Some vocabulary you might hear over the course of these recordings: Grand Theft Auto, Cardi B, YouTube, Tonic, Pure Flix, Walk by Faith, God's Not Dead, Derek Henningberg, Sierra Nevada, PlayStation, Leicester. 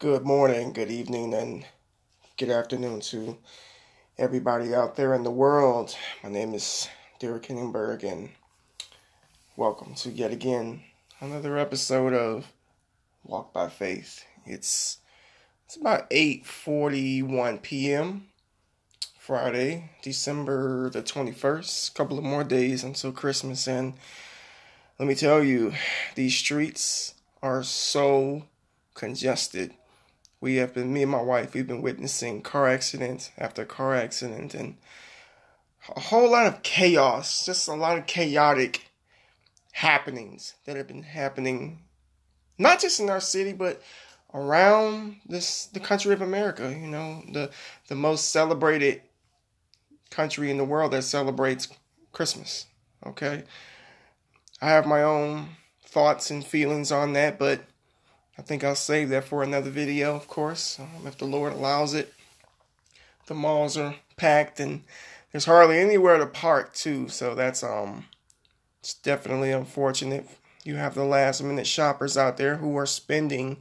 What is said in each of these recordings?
Good morning, good evening, and good afternoon to everybody out there in the world. My name is Derek Henningberg, and welcome to yet again another episode of Walk by Faith. It's about 8:41 p.m. Friday, December the 21st. A couple of more days until Christmas, and let me tell you, these streets are so congested. Me and my wife, we've been witnessing car accident after car accident and a whole lot of chaos, just a lot of chaotic happenings that have been happening, not just in our city, but around the country of America, you know, the most celebrated country in the world that celebrates Christmas, okay? I have my own thoughts and feelings on that, but I think I'll save that for another video, of course, if the Lord allows it. The malls are packed, and there's hardly anywhere to park, too, so that's it's definitely unfortunate. You have the last-minute shoppers out there who are spending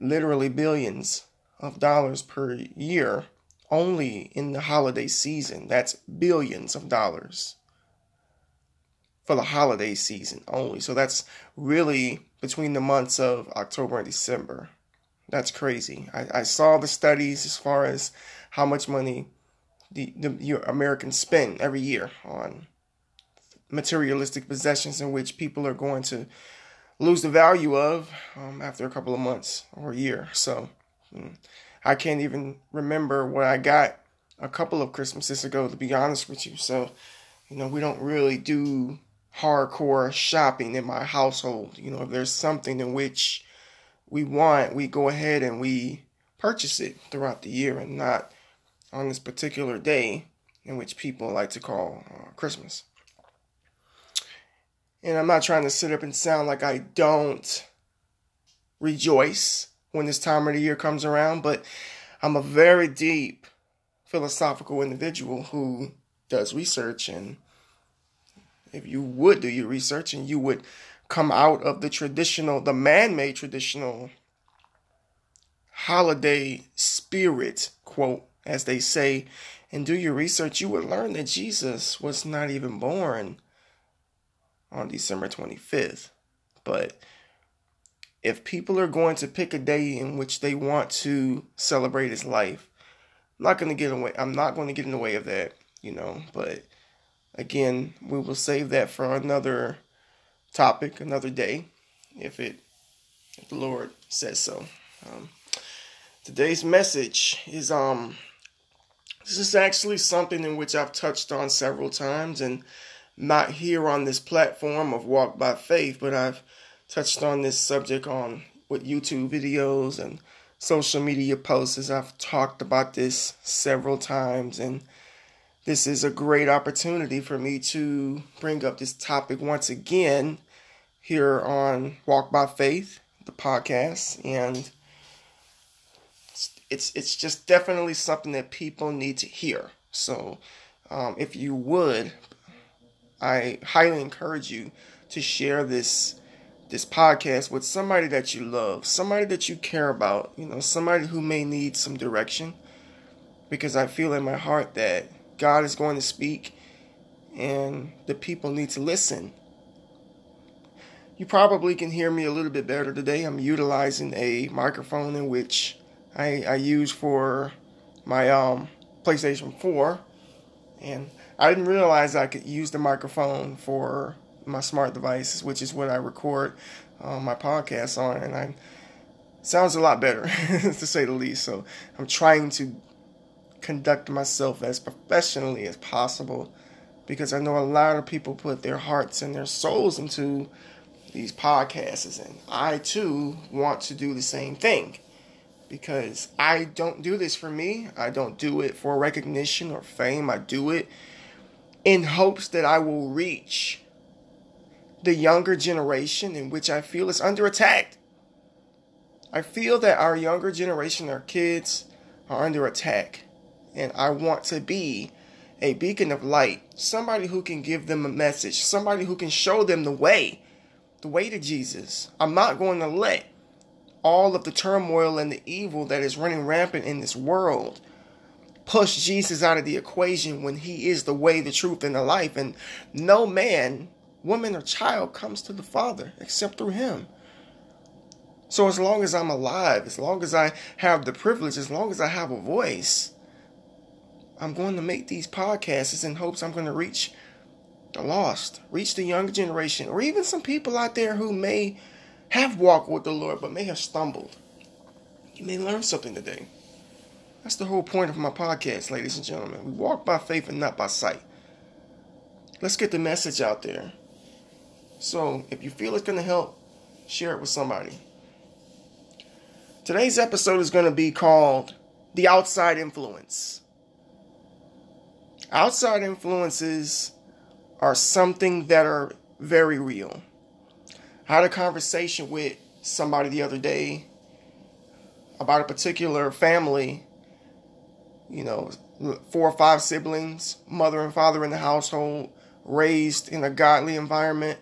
literally billions of dollars per year only in the holiday season. That's billions of dollars for the holiday season only. So that's really between the months of October and December. That's crazy. I saw the studies as far as how much money your Americans spend every year on materialistic possessions in which people are going to lose the value of after a couple of months or a year. So I can't even remember what I got a couple of Christmases ago, to be honest with you. So, you know, we don't really do hardcore shopping in my household. You know, if there's something in which we want, we go ahead and we purchase it throughout the year and not on this particular day in which people like to call Christmas. And I'm not trying to sit up and sound like I don't rejoice when this time of the year comes around, but I'm a very deep philosophical individual who does research, and if you would do your research and you would come out of the man-made traditional holiday spirit, quote, as they say, and do your research, you would learn that Jesus was not even born on December 25th. But if people are going to pick a day in which they want to celebrate his life, I'm not going to get in the way of that, you know, but again, we will save that for another topic, another day, if the Lord says so. Today's message is, this is actually something in which I've touched on several times, and not here on this platform of Walk by Faith, but I've touched on this subject with YouTube videos and social media posts, as I've talked about this several times, and this is a great opportunity for me to bring up this topic once again here on Walk by Faith, the podcast, and it's just definitely something that people need to hear. So, if you would, I highly encourage you to share this podcast with somebody that you love, somebody that you care about, you know, somebody who may need some direction, because I feel in my heart that God is going to speak, and the people need to listen. You probably can hear me a little bit better today. I'm utilizing a microphone in which I use for my PlayStation 4. And I didn't realize I could use the microphone for my smart devices, which is what I record my podcast on. And it sounds a lot better, to say the least. So I'm trying to conduct myself as professionally as possible, because I know a lot of people put their hearts and their souls into these podcasts, and I too want to do the same thing, because I don't do this for me. I don't do it for recognition or fame. I do it in hopes that I will reach the younger generation, in which I feel is under attack. I feel that our younger generation, our kids, are under attack. And I want to be a beacon of light, somebody who can give them a message, somebody who can show them the way to Jesus. I'm not going to let all of the turmoil and the evil that is running rampant in this world. Push Jesus out of the equation when he is the way, the truth, and the life. And no man, woman, or child comes to the Father except through him. So as long as I'm alive, as long as I have the privilege, as long as I have a voice, I'm going to make these podcasts in hopes I'm going to reach the lost, reach the younger generation, or even some people out there who may have walked with the Lord but may have stumbled. You may learn something today. That's the whole point of my podcast, ladies and gentlemen. We walk by faith and not by sight. Let's get the message out there. So if you feel it's going to help, share it with somebody. Today's episode is going to be called The Outside Influence. Outside influences are something that are very real. I had a conversation with somebody the other day about a particular family, you know, 4 or 5 siblings, mother and father in the household, raised in a godly environment,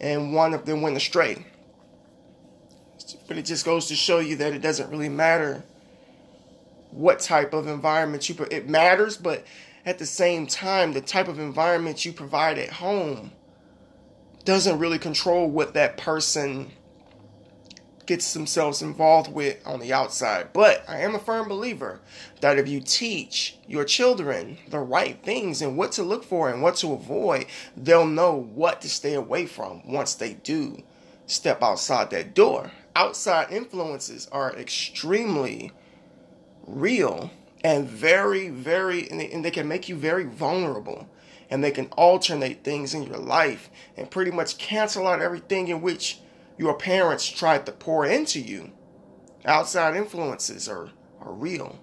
and one of them went astray. But it just goes to show you that it doesn't really matter what type of environment you put. It matters, but at the same time, the type of environment you provide at home doesn't really control what that person gets themselves involved with on the outside. But I am a firm believer that if you teach your children the right things and what to look for and what to avoid, they'll know what to stay away from once they do step outside that door. Outside influences are extremely real. And they can make you very vulnerable, and they can alternate things in your life and pretty much cancel out everything in which your parents tried to pour into you. Outside influences are real.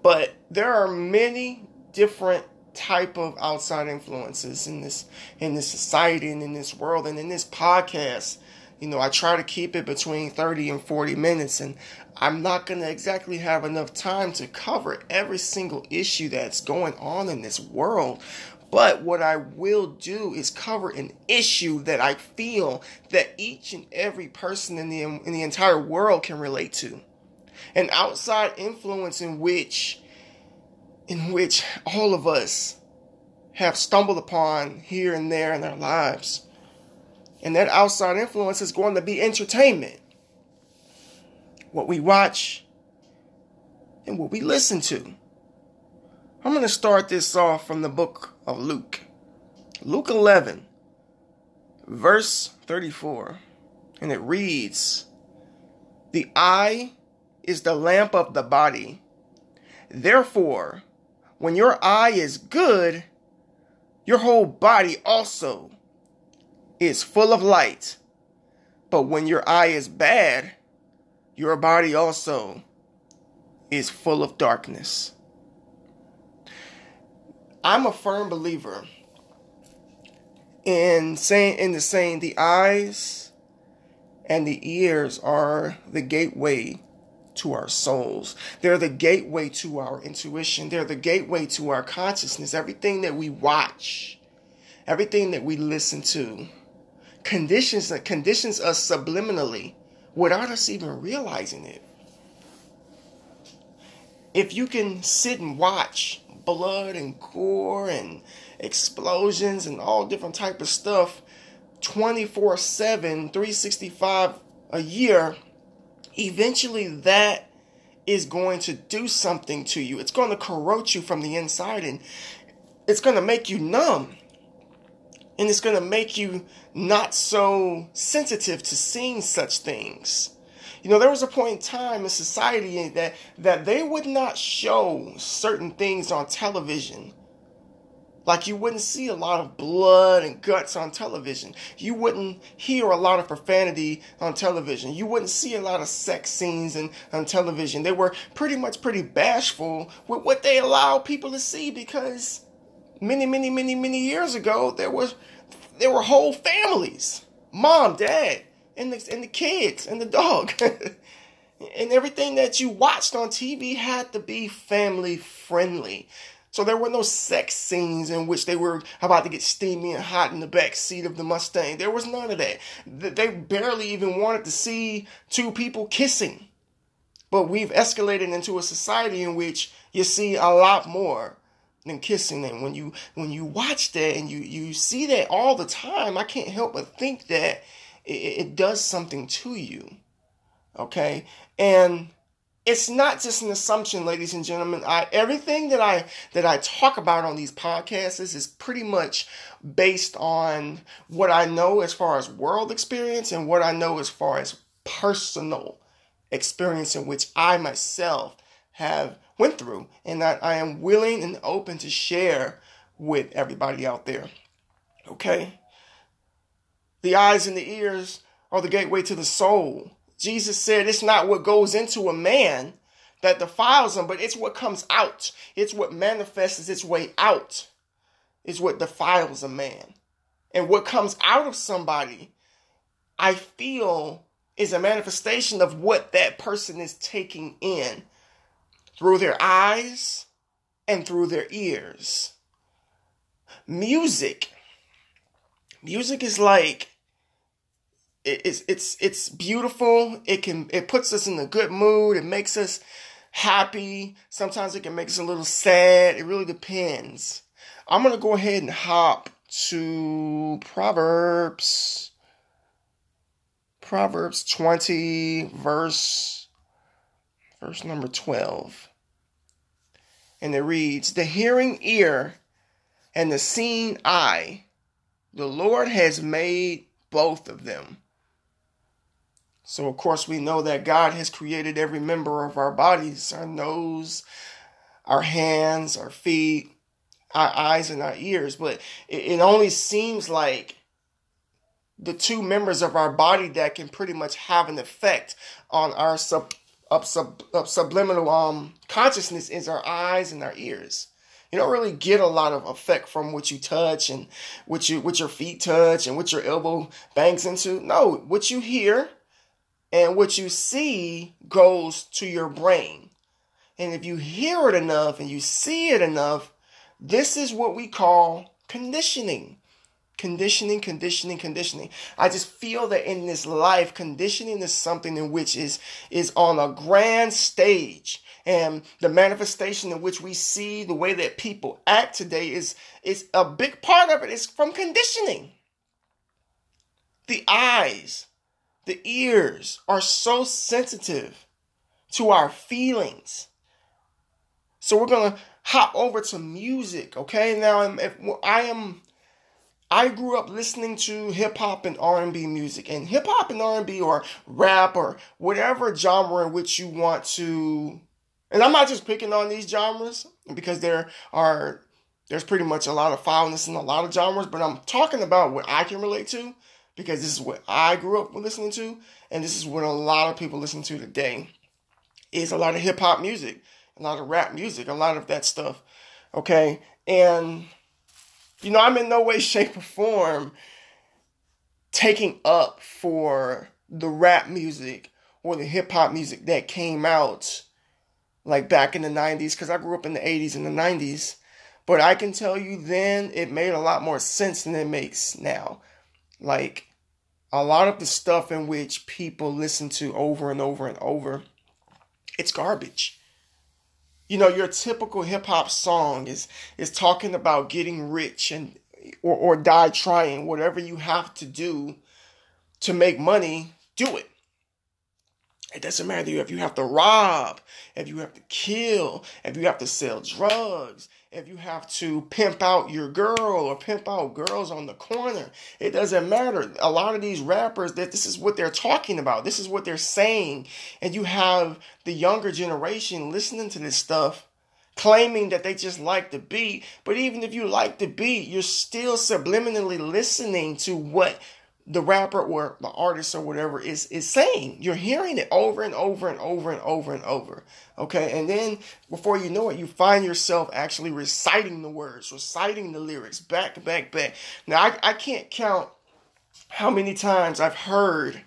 But there are many different type of outside influences in this society and in this world and in this podcast. You know, I try to keep it between 30 and 40 minutes, and I'm not going to exactly have enough time to cover every single issue that's going on in this world. But what I will do is cover an issue that I feel that each and every person in the entire world can relate to. An outside influence in which all of us have stumbled upon here and there in our lives. And that outside influence is going to be entertainment. What we watch and what we listen to. I'm going to start this off from the book of Luke. Luke 11, verse 34. And it reads, "The eye is the lamp of the body. Therefore, when your eye is good, your whole body also is full of light. But when your eye is bad, your body also is full of darkness." I'm a firm believer in the saying, the eyes and the ears are the gateway to our souls. They're the gateway to our intuition. They're the gateway to our consciousness. Everything that we watch, everything that we listen to, conditions us subliminally without us even realizing it. If you can sit and watch blood and gore and explosions and all different type of stuff 24/7, 365 a year, eventually that is going to do something to you. It's going to corrode you from the inside, and it's going to make you numb. And it's going to make you not so sensitive to seeing such things. You know, there was a point in time in society that they would not show certain things on television. Like, you wouldn't see a lot of blood and guts on television. You wouldn't hear a lot of profanity on television. You wouldn't see a lot of sex scenes on television. They were pretty bashful with what they allowed people to see, because many years ago, there were whole families, mom, dad, and the kids, and the dog. And everything that you watched on TV had to be family friendly. So there were no sex scenes in which they were about to get steamy and hot in the back seat of the Mustang. There was none of that. They barely even wanted to see two people kissing. But we've escalated into a society in which you see a lot more than kissing. And when you watch that and you see that all the time, I can't help but think that it does something to you. Okay? And it's not just an assumption, ladies and gentlemen. Everything that I talk about on these podcasts is pretty much based on what I know as far as world experience and what I know as far as personal experience in which I myself have went through and that I am willing and open to share with everybody out there. Okay? The eyes and the ears are the gateway to the soul. Jesus said it's not what goes into a man that defiles him, but it's what comes out. It's what manifests its way out. It's what defiles a man. And what comes out of somebody, I feel, is a manifestation of what that person is taking in through their eyes and through their ears. Music is like, it's beautiful. It puts us in a good mood. It makes us happy. Sometimes it can make us a little sad. It really depends. I'm going to go ahead and hop to Proverbs. Proverbs 20 verse number 12. And it reads, "The hearing ear and the seeing eye, the Lord has made both of them." So, of course, we know that God has created every member of our bodies, our nose, our hands, our feet, our eyes, and our ears. But it only seems like the two members of our body that can pretty much have an effect on our subliminal consciousness is our eyes and our ears. You don't really get a lot of effect from what you touch and what your feet touch and what your elbow bangs into. No, what you hear and what you see goes to your brain. And if you hear it enough and you see it enough, this is what we call conditioning. Conditioning. I just feel that in this life, conditioning is something in which is on a grand stage. And the manifestation in which we see the way that people act today is a big part of it is from conditioning. The eyes, the ears are so sensitive to our feelings. So we're going to hop over to music, okay? Now, I grew up listening to hip-hop and R&B music. And hip-hop and R&B or rap or whatever genre in which you want to... And I'm not just picking on these genres because there's pretty much a lot of foulness in a lot of genres. But I'm talking about what I can relate to because this is what I grew up listening to. And this is what a lot of people listen to today is a lot of hip-hop music, a lot of rap music, a lot of that stuff. Okay? And... you know, I'm in no way, shape, or form taking up for the rap music or the hip-hop music that came out like back in the 90s because I grew up in the 80s and the 90s. But I can tell you then it made a lot more sense than it makes now. Like, a lot of the stuff in which people listen to over and over and over, it's garbage. You know, your typical hip-hop song is talking about getting rich and or die trying. Whatever you have to do to make money, do it. It doesn't matter if you have to rob, if you have to kill, if you have to sell drugs, if you have to pimp out your girl or pimp out girls on the corner. It doesn't matter. A lot of these rappers, that this is what they're talking about. This is what they're saying. And you have the younger generation listening to this stuff, claiming that they just like the beat. But even if you like the beat, you're still subliminally listening to what the rapper or the artist or whatever is saying. You're hearing it over and over and over and over and over. Okay. And then before you know it, you find yourself actually reciting the words, reciting the lyrics back. Now I can't count how many times I've heard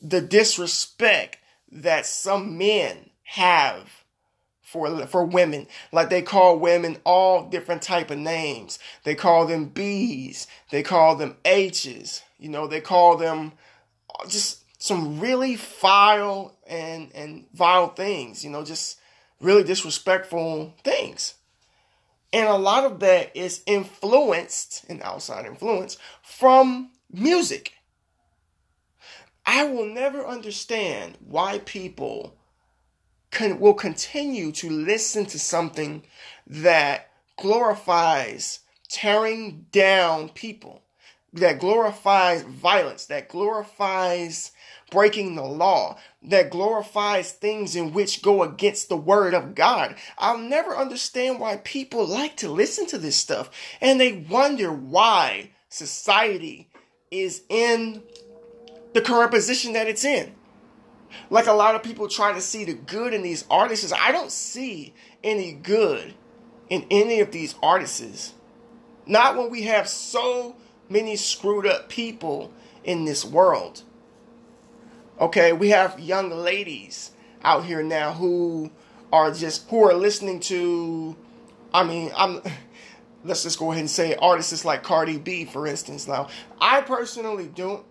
the disrespect that some men have for women. Like, they call women all different type of names. They call them B's. They call them H's. You know, they call them just some really foul and vile things, you know, just really disrespectful things. And a lot of that is influenced, an outside influence, from music. I will never understand why people will continue to listen to something that glorifies tearing down people, that glorifies violence, that glorifies breaking the law, that glorifies things in which go against the word of God. I'll never understand why people like to listen to this stuff, and they wonder why society is in the current position that it's in. Like, a lot of people try to see the good in these artists. I don't see any good in any of these artists. Not when we have so many screwed up people in this world. Okay, we have young ladies out here now who are listening to, let's just go ahead and say artists like Cardi B, for instance. Now, I personally don't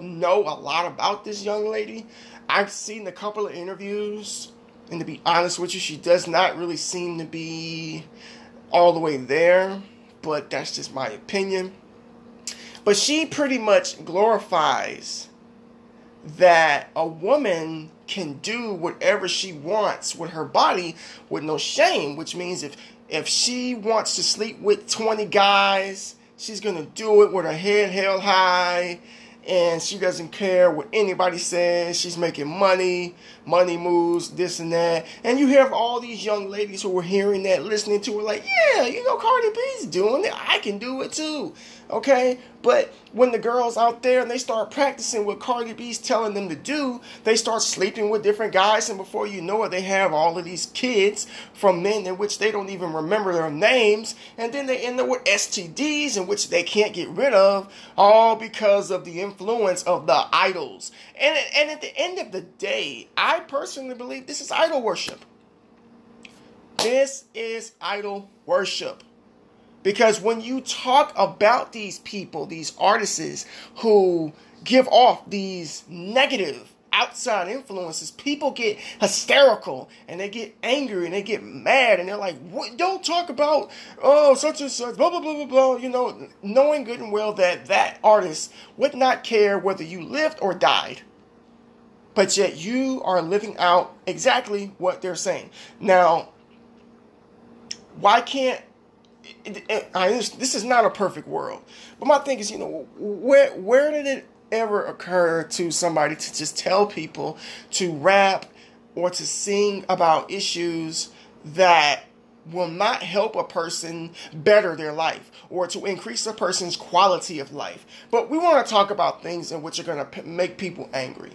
know a lot about this young lady. I've seen a couple of interviews, and to be honest with you, she does not really seem to be all the way there, but that's just my opinion. But she pretty much glorifies that a woman can do whatever she wants with her body with no shame, which means if she wants to sleep with 20 guys, she's going to do it with her head held high, and she doesn't care what anybody says. She's making money moves, this and that. And you have all these young ladies who are hearing that, listening to it, like, yeah, you know, Cardi B's doing it. I can do it too, okay? But when the girls out there, and they start practicing what Cardi B's telling them to do, they start sleeping with different guys, and before you know it, they have all of these kids from men in which they don't even remember their names, and then they end up with STDs in which they can't get rid of, all because of the influence of the idols. And at the end of the day, I personally believe this is idol worship. This is idol worship. Because when you talk about these people, these artists who give off these negative outside influences, people get hysterical and they get angry and they get mad and they're like, what? Don't talk about, oh, such and such, blah, blah, blah, blah, blah. You know, knowing good and well that artist would not care whether you lived or died. But yet you are living out exactly what they're saying. Now, why can't this is not a perfect world, but my thing is, you know, where did it ever occur to somebody to just tell people to rap or to sing about issues that will not help a person better their life or to increase a person's quality of life? But we want to talk about things in which are going to make people angry.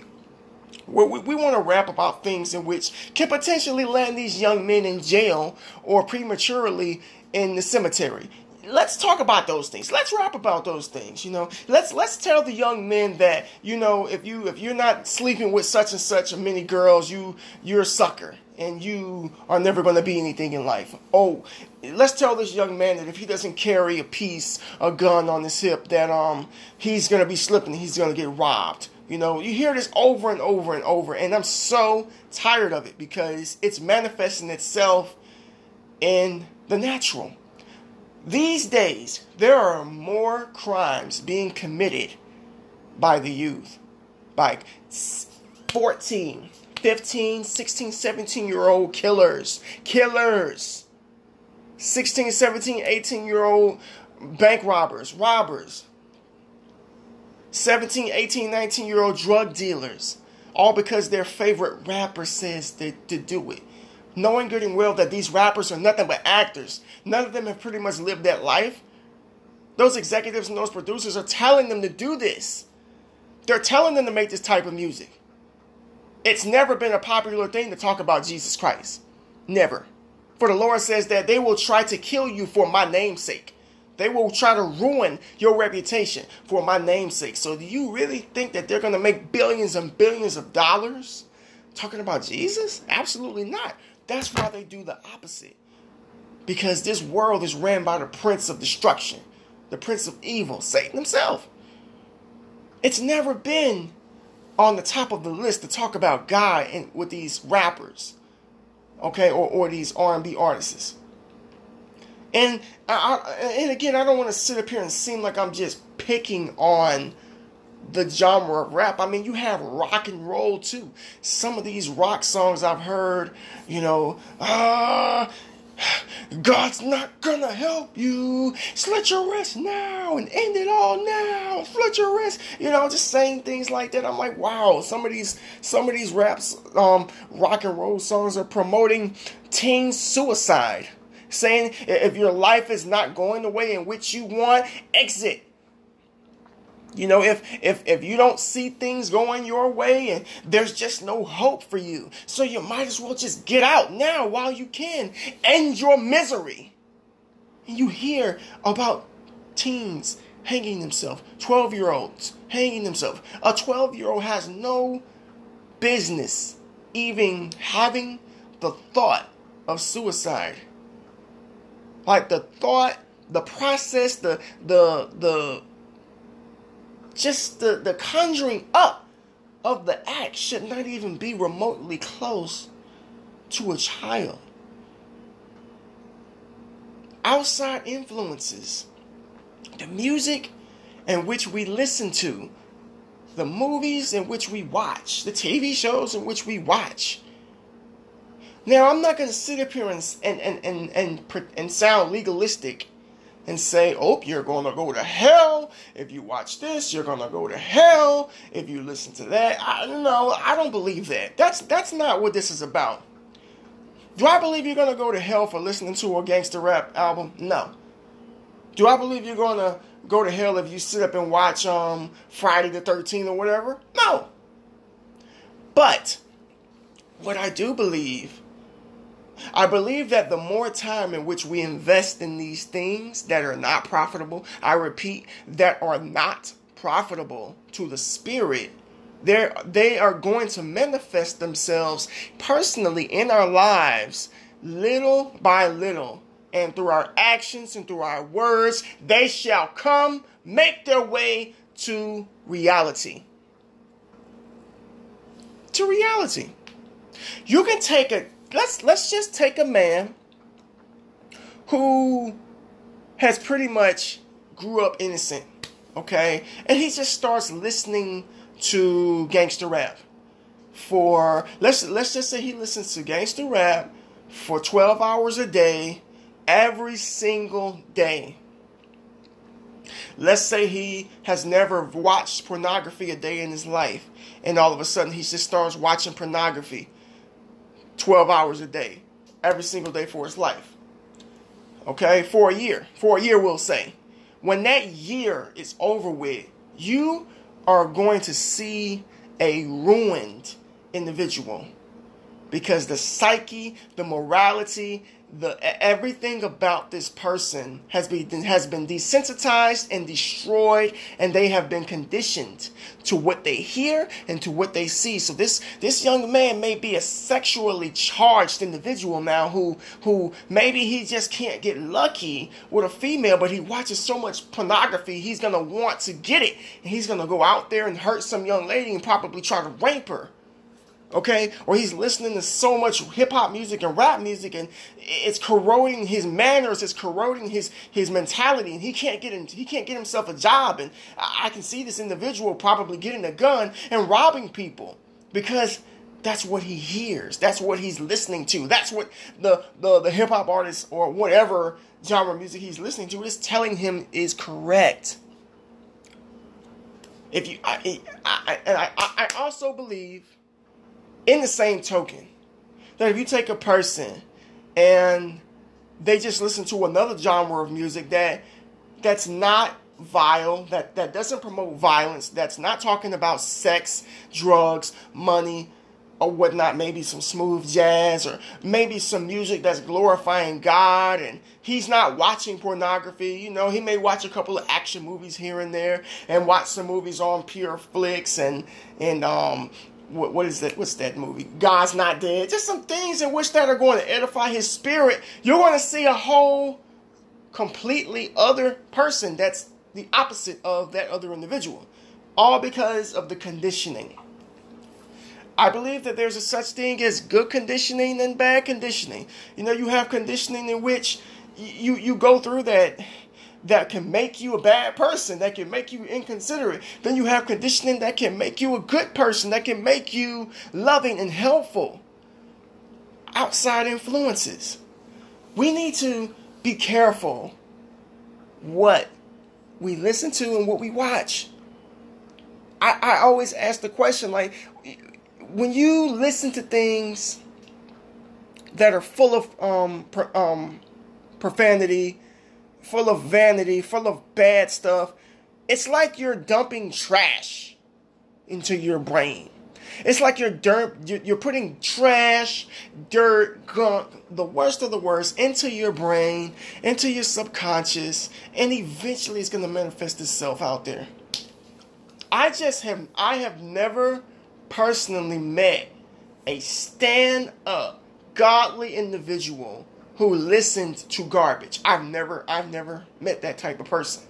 We want to rap about things in which can potentially land these young men in jail or prematurely in the cemetery. Let's talk about those things. Let's rap about those things, you know. Let's tell the young men that, you know, if you're not sleeping with such and such many girls, you're a sucker and you are never going to be anything in life. Oh, let's tell this young man that if he doesn't carry a gun on his hip, that he's going to be slipping, he's going to get robbed. You know, you hear this over and over and over, and I'm so tired of it because it's manifesting itself in the natural. These days, there are more crimes being committed by the youth, by 14, 15, 16, 17-year-old killers, 16, 17, 18-year-old bank robbers, 17, 18, 19-year-old drug dealers, all because their favorite rapper says to do it. Knowing good and well that these rappers are nothing but actors. None of them have pretty much lived that life. Those executives and those producers are telling them to do this. They're telling them to make this type of music. It's never been a popular thing to talk about Jesus Christ. Never. For the Lord says that they will try to kill you for my name's sake. They will try to ruin your reputation for my name's sake. So do you really think that they're going to make billions and billions of dollars talking about Jesus? Absolutely not. That's why they do the opposite. Because this world is ran by the prince of destruction, the prince of evil, Satan himself. It's never been on the top of the list to talk about God and with these rappers, okay, or these R&B artists. And again, I don't want to sit up here and seem like I'm just picking on the genre of rap. I mean, you have rock and roll too. Some of these rock songs I've heard, you know, God's not gonna help you. Slit your wrist now and end it all now. Slit your wrist, you know, just saying things like that. I'm like, wow, some of these raps, rock and roll songs are promoting teen suicide, saying if your life is not going the way in which you want, exit. You know, if you don't see things going your way and there's just no hope for you, so you might as well just get out now while you can. End your misery. And you hear about teens hanging themselves, 12-year-olds hanging themselves. A 12-year-old has no business even having the thought of suicide. Like the thought, the process, the conjuring up of the act should not even be remotely close to a child. Outside influences, the music in which we listen to, the movies in which we watch, the TV shows in which we watch. Now, I'm not going to sit up here and sound legalistic and say, oh, you're going to go to hell if you watch this. You're going to go to hell if you listen to that. I don't believe that. That's not what this is about. Do I believe you're going to go to hell for listening to a gangster rap album? No. Do I believe you're going to go to hell if you sit up and watch Friday the 13th or whatever? No. But what I do believe, I believe that the more time in which we invest in these things that are not profitable, I repeat, that are not profitable to the spirit, they are going to manifest themselves personally in our lives, little by little, and through our actions and through our words, they shall come, make their way to reality. To reality. You can take a Let's just take a man who has pretty much grew up innocent, okay? And he just starts listening to gangster rap for, let's just say he listens to gangster rap for 12 hours a day, every single day. Let's say he has never watched pornography a day in his life, and all of a sudden he just starts watching pornography 12 hours a day, every single day for his life. Okay, for a year we'll say. When that year is over with, you are going to see a ruined individual because the psyche, the morality, the everything about this person has been desensitized and destroyed, and they have been conditioned to what they hear and to what they see. So this young man may be a sexually charged individual now who maybe he just can't get lucky with a female, but he watches so much pornography he's gonna want to get it, and he's gonna go out there and hurt some young lady and probably try to rape her. Okay, or he's listening to so much hip-hop music and rap music, and it's corroding his manners, it's corroding his mentality, and he can't get himself a job. And I can see this individual probably getting a gun and robbing people because that's what he hears, that's what he's listening to, that's what the hip-hop artist or whatever genre music he's listening to is telling him is correct. I also believe, in the same token, that if you take a person and they just listen to another genre of music that's not vile, that doesn't promote violence, that's not talking about sex, drugs, money, or whatnot, maybe some smooth jazz or maybe some music that's glorifying God, and he's not watching pornography. You know, he may watch a couple of action movies here and there and watch some movies on Pure Flix and what is that? What's that movie? God's Not Dead. Just some things in which that are going to edify his spirit. You're going to see a whole completely other person that's the opposite of that other individual, all because of the conditioning. I believe that there's a such thing as good conditioning and bad conditioning. You know, you have conditioning in which you go through that can make you a bad person, that can make you inconsiderate. Then you have conditioning that can make you a good person, that can make you loving and helpful. Outside influences. We need to be careful what we listen to and what we watch. I always ask the question, like, when you listen to things that are full of profanity, full of vanity, full of bad stuff, it's like you're dumping trash into your brain. It's like you're putting trash, dirt, gunk, the worst of the worst into your brain, into your subconscious, and eventually it's going to manifest itself out there. I have never personally met a stand-up, godly individual who listened to garbage. I've never met that type of person.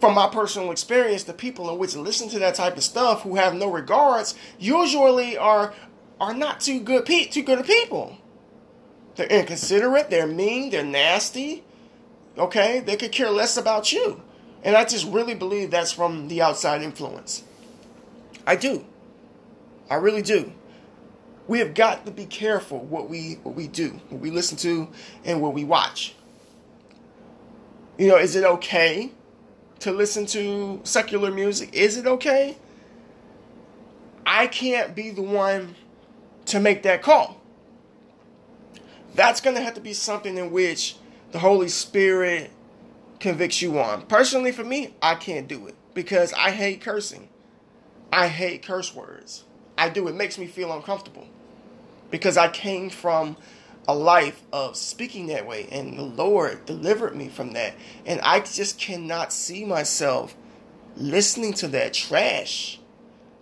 From my personal experience, the people in which listen to that type of stuff, who have no regards, usually are not too good of people. They're inconsiderate. They're mean. They're nasty. Okay, they could care less about you, and I just really believe that's from the outside influence. I do. I really do. We have got to be careful what we do, what we listen to, and what we watch. You know, is it okay to listen to secular music? Is it okay? I can't be the one to make that call. That's going to have to be something in which the Holy Spirit convicts you on. Personally, for me, I can't do it because I hate cursing. I hate curse words. I do. It makes me feel uncomfortable because I came from a life of speaking that way, and the Lord delivered me from that. And I just cannot see myself listening to that trash,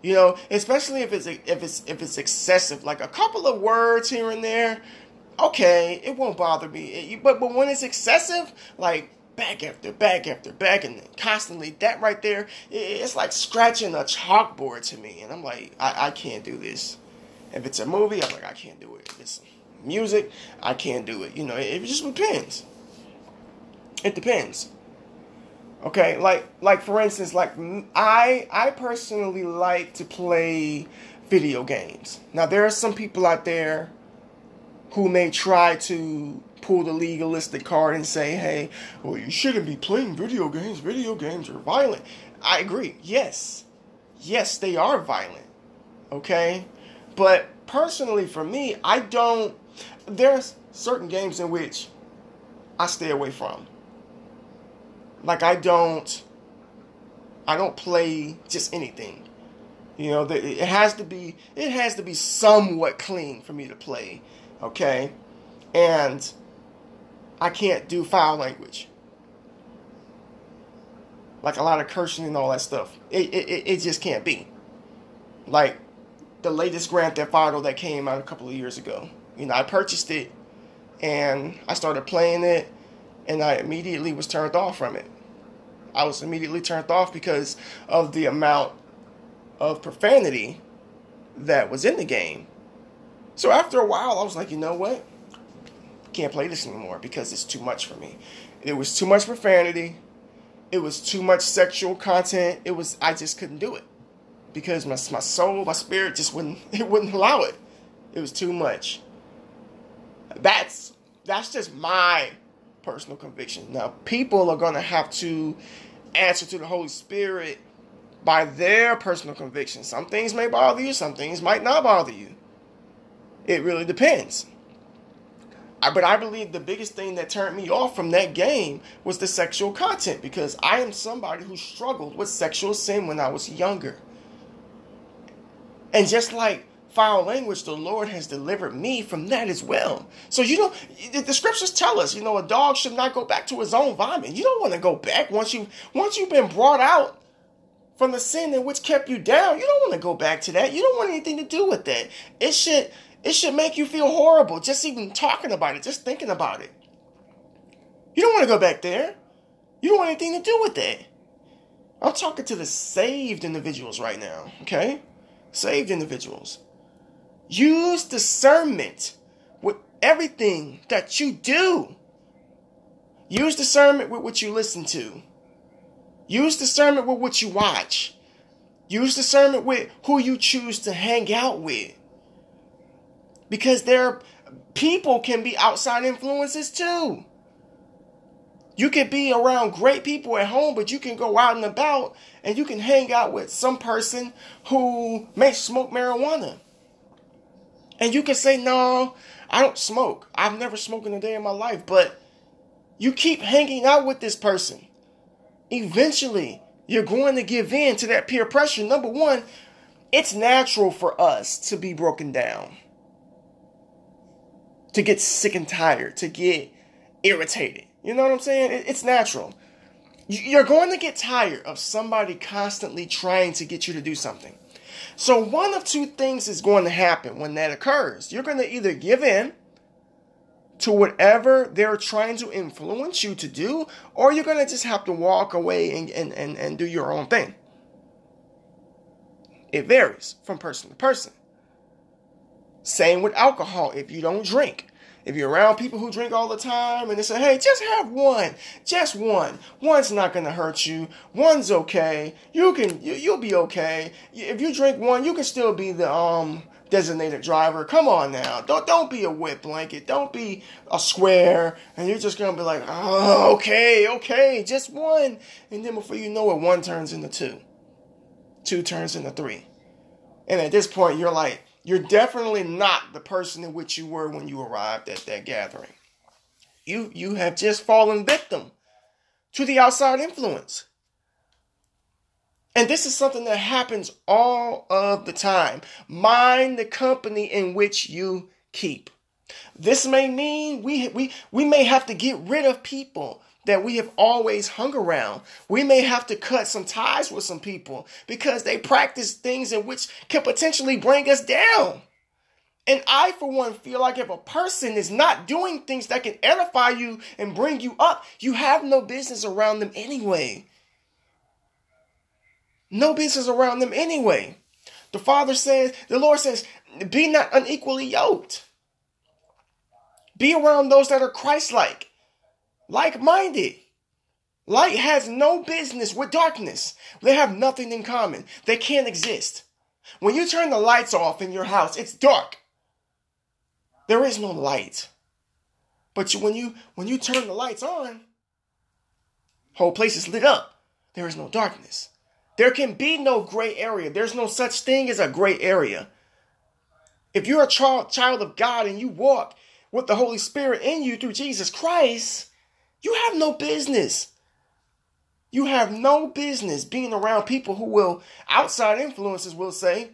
you know, especially if it's excessive, like a couple of words here and there. Okay, it won't bother me. But when it's excessive, like back after back and constantly, that right there, it's like scratching a chalkboard to me, and I'm like, I can't do this. If it's a movie, I'm like, I can't do it. If it's music, I can't do it. You know, it just depends. It depends. Okay, like for instance, like I personally like to play video games. Now there are some people out there who may try to pull the legalistic card and say, hey, well, you shouldn't be playing video games. Video games are violent. I agree. Yes. Yes, they are violent. Okay? But personally, for me, there's certain games in which I stay away from. Like, I don't play just anything. You know, it has to be somewhat clean for me to play. Okay? And I can't do foul language, like a lot of cursing and all that stuff. It just can't be. Like the latest Grand Theft Auto that came out a couple of years ago. You know, I purchased it and I started playing it, and I immediately was turned off from it. I was immediately turned off because of the amount of profanity that was in the game. So after a while, I was like, you know what? Can't play this anymore because it's too much for me. It was too much profanity. It was too much sexual content. I just couldn't do it because my soul, my spirit just wouldn't allow it. It was too much. That's just my personal conviction. Now, people are going to have to answer to the Holy Spirit by their personal conviction. Some things may bother you. Some things might not bother you. It really depends. But I believe the biggest thing that turned me off from that game was the sexual content, because I am somebody who struggled with sexual sin when I was younger. And just like foul language, the Lord has delivered me from that as well. So, you know, the scriptures tell us, you know, a dog should not go back to his own vomit. You don't want to go back once you've been brought out from the sin in which kept you down. You don't want to go back to that. You don't want anything to do with that. It should make you feel horrible just even talking about it, just thinking about it. You don't want to go back there. You don't want anything to do with that. I'm talking to the saved individuals right now, okay? Saved individuals. Use discernment with everything that you do. Use discernment with what you listen to. Use discernment with what you watch. Use discernment with who you choose to hang out with. Because people can be outside influences too. You can be around great people at home, but you can go out and about and you can hang out with some person who may smoke marijuana. And you can say, no, I don't smoke. I've never smoked in a day in my life. But you keep hanging out with this person. Eventually, you're going to give in to that peer pressure. Number one, it's natural for us to be broken down, to get sick and tired, to get irritated. You know what I'm saying? It's natural. You're going to get tired of somebody constantly trying to get you to do something. So one of two things is going to happen when that occurs. You're going to either give in to whatever they're trying to influence you to do, or you're going to just have to walk away and do your own thing. It varies from person to person. Same with alcohol. If you don't drink, if you're around people who drink all the time and they say, hey, just have one, just one. One's not going to hurt you. One's okay. You'll be okay. If you drink one, you can still be the designated driver. Come on now. Don't be a wet blanket. Don't be a square. And you're just going to be like, oh, okay, just one. And then before you know it, one turns into two. Two turns into three. And at this point, you're like, you're definitely not the person in which you were when you arrived at that gathering. You have just fallen victim to the outside influence. And this is something that happens all of the time. Mind the company in which you keep. This may mean we may have to get rid of people that we have always hung around. We may have to cut some ties with some people because they practice things in which can potentially bring us down. And I, for one, feel like if a person is not doing things that can edify you and bring you up, you have no business around them anyway. No business around them anyway. The Lord says, be not unequally yoked. Be around those that are Christ-like. Like-minded. Light has no business with darkness. They have nothing in common. They can't exist. When you turn the lights off in your house, it's dark. There is no light. But when you turn the lights on, whole place is lit up. There is no darkness. There can be no gray area. There's no such thing as a gray area. If you're a child of God and you walk with the Holy Spirit in you through Jesus Christ, you have no business. You have no business being around people who will, outside influences will say,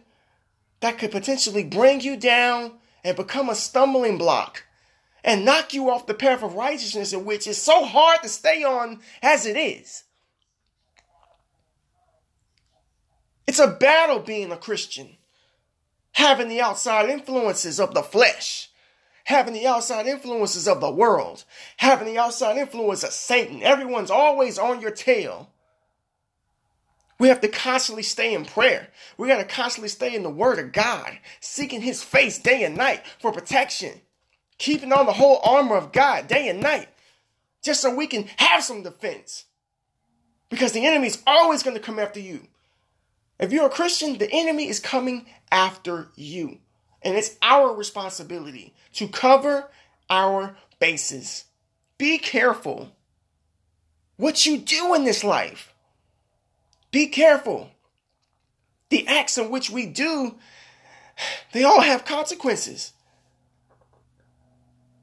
that could potentially bring you down and become a stumbling block and knock you off the path of righteousness in which is so hard to stay on as it is. It's a battle being a Christian, having the outside influences of the flesh. Having the outside influences of the world. Having the outside influence of Satan. Everyone's always on your tail. We have to constantly stay in prayer. We got to constantly stay in the word of God. Seeking his face day and night for protection. Keeping on the whole armor of God day and night. Just so we can have some defense. Because the enemy's always going to come after you. If you're a Christian, the enemy is coming after you. And it's our responsibility to cover our bases. Be careful what you do in this life. Be careful. The acts in which we do, they all have consequences.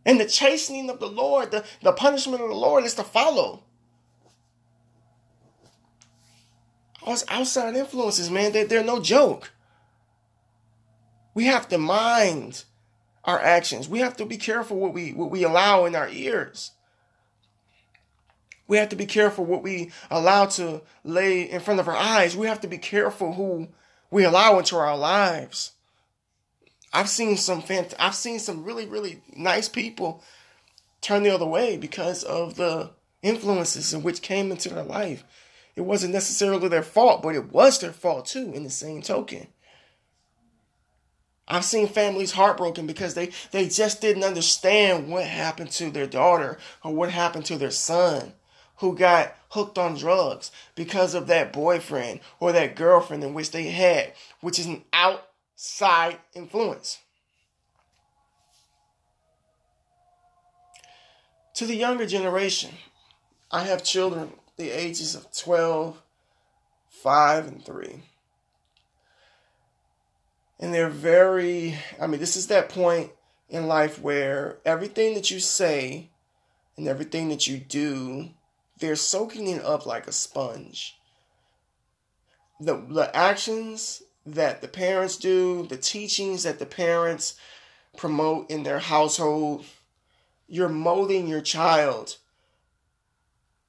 And the chastening of the Lord, the punishment of the Lord is to follow. Those outside influences, man, they're no joke. We have to mind our actions. We have to be careful what we allow in our ears. We have to be careful what we allow to lay in front of our eyes. We have to be careful who we allow into our lives. I've seen some really, really nice people turn the other way because of the influences in which came into their life. It wasn't necessarily their fault, but it was their fault too in the same token. I've seen families heartbroken because they just didn't understand what happened to their daughter or what happened to their son who got hooked on drugs because of that boyfriend or that girlfriend in which they had, which is an outside influence. To the younger generation, I have children the ages of 12, 5, and 3. And they're this is that point in life where everything that you say and everything that you do, they're soaking it up like a sponge. The actions that the parents do, the teachings that the parents promote in their household, you're molding your child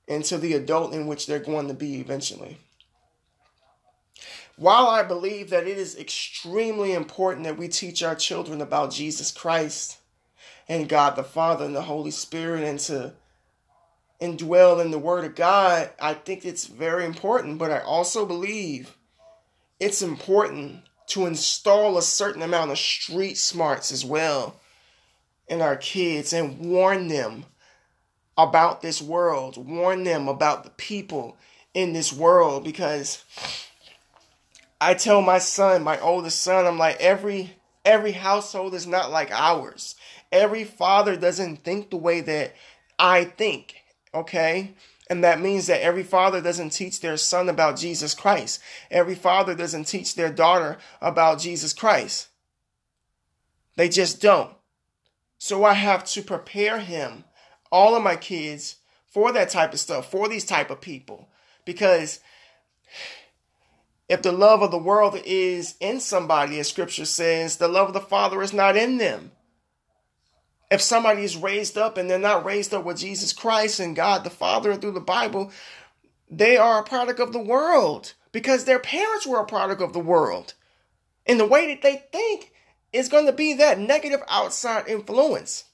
into the adult in which they're going to be eventually. While I believe that it is extremely important that we teach our children about Jesus Christ and God the Father and the Holy Spirit and to indwell in the Word of God, I think it's very important, but I also believe it's important to install a certain amount of street smarts as well in our kids and warn them about this world, warn them about the people in this world, because I tell my son, my oldest son, I'm like, every household is not like ours. Every father doesn't think the way that I think, okay? And that means that every father doesn't teach their son about Jesus Christ. Every father doesn't teach their daughter about Jesus Christ. They just don't. So I have to prepare him, all of my kids, for that type of stuff, for these type of people, because if the love of the world is in somebody, as scripture says, the love of the Father is not in them. If somebody is raised up and they're not raised up with Jesus Christ and God the Father through the Bible, they are a product of the world because their parents were a product of the world. And the way that they think is going to be that negative outside influence.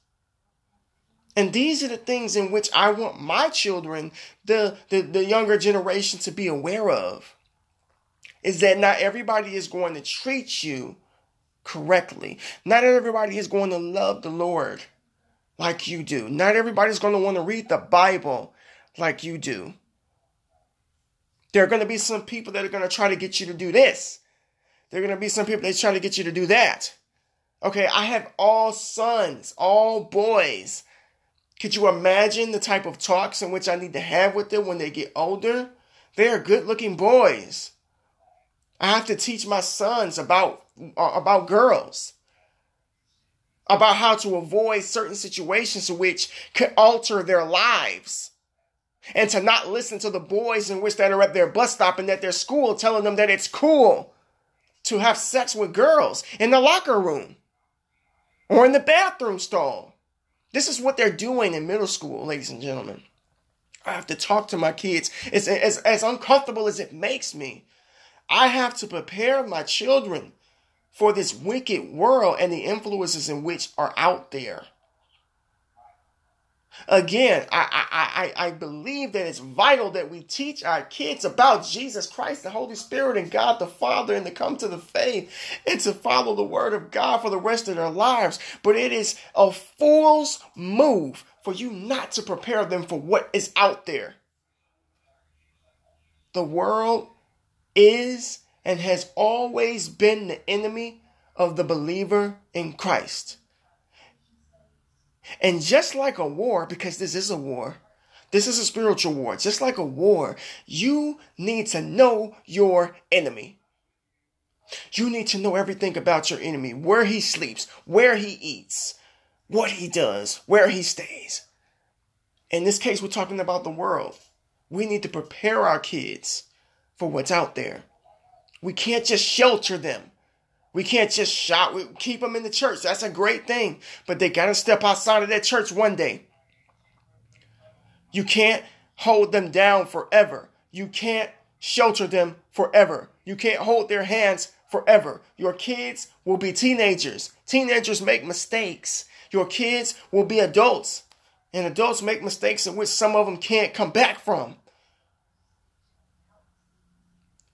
And these are the things in which I want my children, the younger generation, to be aware of. Is that not everybody is going to treat you correctly. Not everybody is going to love the Lord like you do. Not everybody's going to want to read the Bible like you do. There are going to be some people that are going to try to get you to do this. There are going to be some people that try to get you to do that. Okay, I have all sons, all boys. Could you imagine the type of talks in which I need to have with them when they get older? They are good-looking boys. I have to teach my sons about girls, about how to avoid certain situations which could alter their lives, and to not listen to the boys in which that are at their bus stop and at their school telling them that it's cool to have sex with girls in the locker room or in the bathroom stall. This is what they're doing in middle school, ladies and gentlemen. I have to talk to my kids. It's as uncomfortable as it makes me. I have to prepare my children for this wicked world and the influences in which are out there. Again, I believe that it's vital that we teach our kids about Jesus Christ, the Holy Spirit, and God the Father, and to come to the faith and to follow the Word of God for the rest of their lives. But it is a fool's move for you not to prepare them for what is out there. The world is and has always been the enemy of the believer in Christ. And just like a war, because this is a war, this is a spiritual war, just like a war, you need to know your enemy. You need to know everything about your enemy, where he sleeps, where he eats, what he does, where he stays. In this case, we're talking about the world. We need to prepare our kids for what's out there. We can't just shelter them. We can't just keep them in the church. That's a great thing. But they got to step outside of that church one day. You can't hold them down forever. You can't shelter them forever. You can't hold their hands forever. Your kids will be teenagers. Teenagers make mistakes. Your kids will be adults. And adults make mistakes in which some of them can't come back from.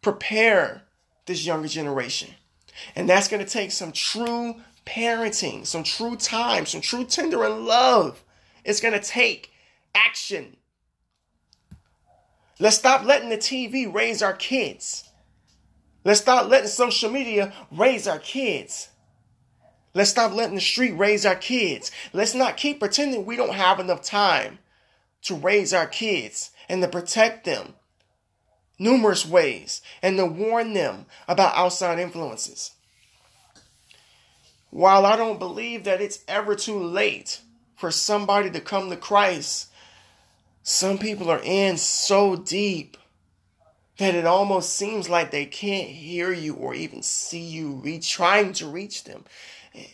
Prepare this younger generation. And that's going to take some true parenting, some true time, some true tender and love. It's going to take action. Let's stop letting the TV raise our kids. Let's stop letting social media raise our kids. Let's stop letting the street raise our kids. Let's not keep pretending we don't have enough time to raise our kids and to protect them numerous ways and to warn them about outside influences. While I don't believe that it's ever too late for somebody to come to Christ, some people are in so deep that it almost seems like they can't hear you or even see you trying to reach them.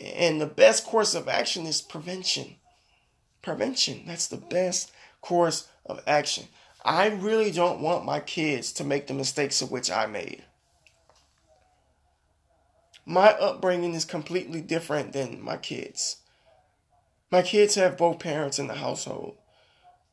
And the best course of action is prevention. Prevention, that's the best course of action. I really don't want my kids to make the mistakes of which I made. My upbringing is completely different than my kids. My kids have both parents in the household.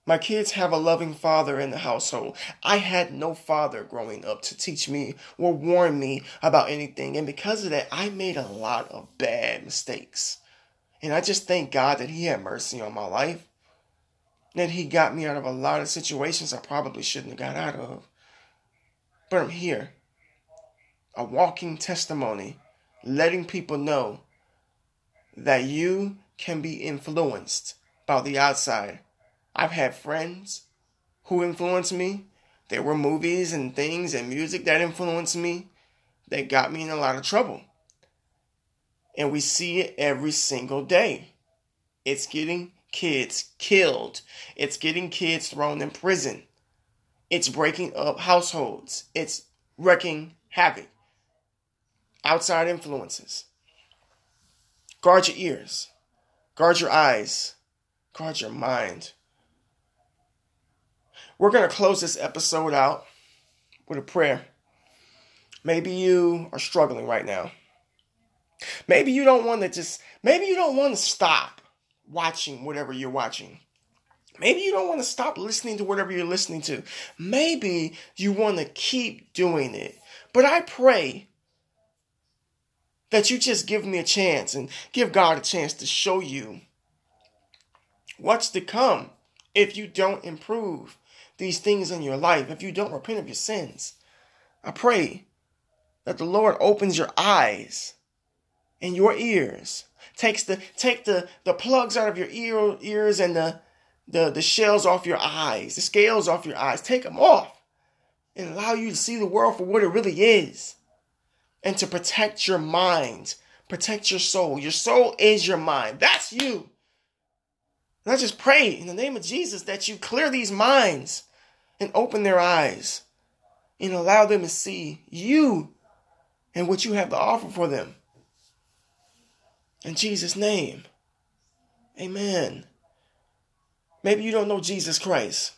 My kids have a loving father in the household. I had no father growing up to teach me or warn me about anything. And because of that, I made a lot of bad mistakes. And I just thank God that He had mercy on my life. That He got me out of a lot of situations I probably shouldn't have got out of. But I'm here. A walking testimony. Letting people know that you can be influenced by the outside. I've had friends who influenced me. There were movies and things and music that influenced me. That got me in a lot of trouble. And we see it every single day. It's getting kids killed. It's getting kids thrown in prison. It's breaking up households. It's wrecking havoc. Outside influences. Guard your ears. Guard your eyes. Guard your mind. We're going to close this episode out with a prayer. Maybe you are struggling right now. Maybe you don't want to stop watching whatever you're watching. Maybe you don't want to stop listening to whatever you're listening to. Maybe you want to keep doing it. But I pray that you just give me a chance and give God a chance to show you what's to come if you don't improve these things in your life, if you don't repent of your sins. I pray that the Lord opens your eyes and your ears, take the plugs out of your ears and the shells off your eyes, the scales off your eyes. Take them off and allow you to see the world for what it really is and to protect your mind, protect your soul. Your soul is your mind. That's you. And I just pray in the name of Jesus that you clear these minds and open their eyes and allow them to see you and what you have to offer for them. In Jesus' name, amen. Maybe you don't know Jesus Christ.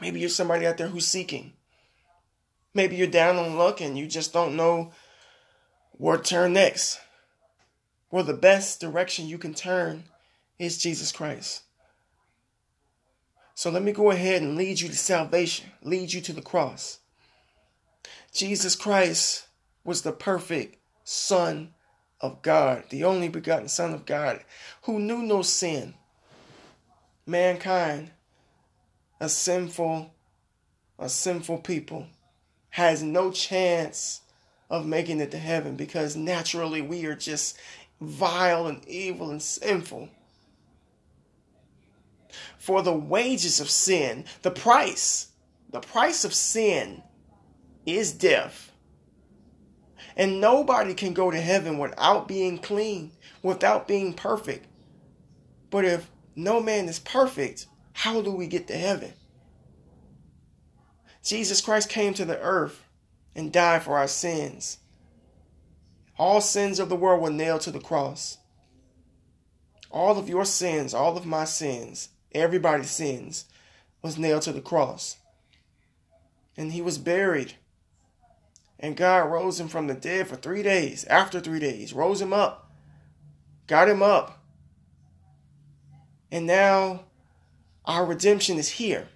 Maybe you're somebody out there who's seeking. Maybe you're down on luck and you just don't know where to turn next. Well, the best direction you can turn is Jesus Christ. So let me go ahead and lead you to salvation, lead you to the cross. Jesus Christ was the perfect Son of God, the only begotten Son of God, who knew no sin. Mankind, a sinful people, has no chance of making it to heaven because naturally we are just vile and evil and sinful. For the wages of sin, the price of sin is death. And nobody can go to heaven without being clean, without being perfect. But if no man is perfect, how do we get to heaven? Jesus Christ came to the earth and died for our sins. All sins of the world were nailed to the cross. All of your sins, all of my sins, everybody's sins was nailed to the cross. And he was buried. And God rose him from the dead for 3 days. After 3 days, rose him up. Got him up. And now our redemption is here.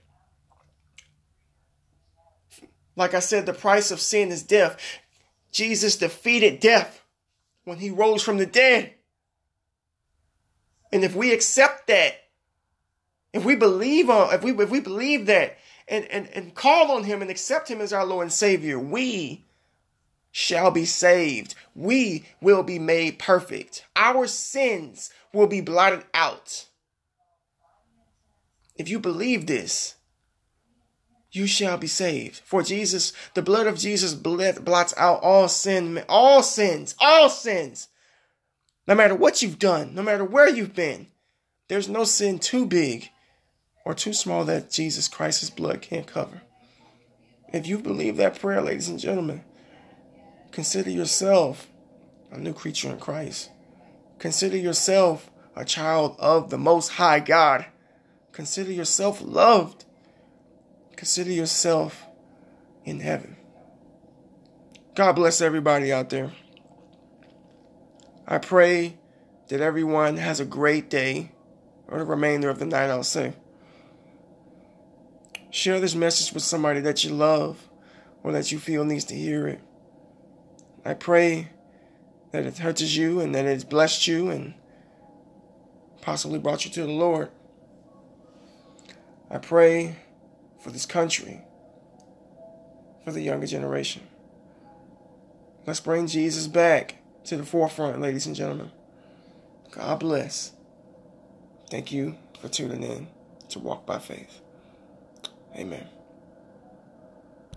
Like I said, the price of sin is death. Jesus defeated death when he rose from the dead. And if we accept that, if we believe that and call on him and accept him as our Lord and Savior, we shall be saved. We will be made perfect. Our sins will be blotted out. If you believe this, you shall be saved. For Jesus, the blood of Jesus blots out all sin, all sins, all sins. No matter what you've done, no matter where you've been, there's no sin too big or too small that Jesus Christ's blood can't cover. If you believe that prayer, ladies and gentlemen, consider yourself a new creature in Christ. Consider yourself a child of the Most High God. Consider yourself loved. Consider yourself in heaven. God bless everybody out there. I pray that everyone has a great day, or the remainder of the night, I'll say. Share this message with somebody that you love or that you feel needs to hear it. I pray that it touches you and that it's blessed you and possibly brought you to the Lord. I pray for this country, for the younger generation. Let's bring Jesus back to the forefront, ladies and gentlemen. God bless. Thank you for tuning in to Walk by Faith. Amen.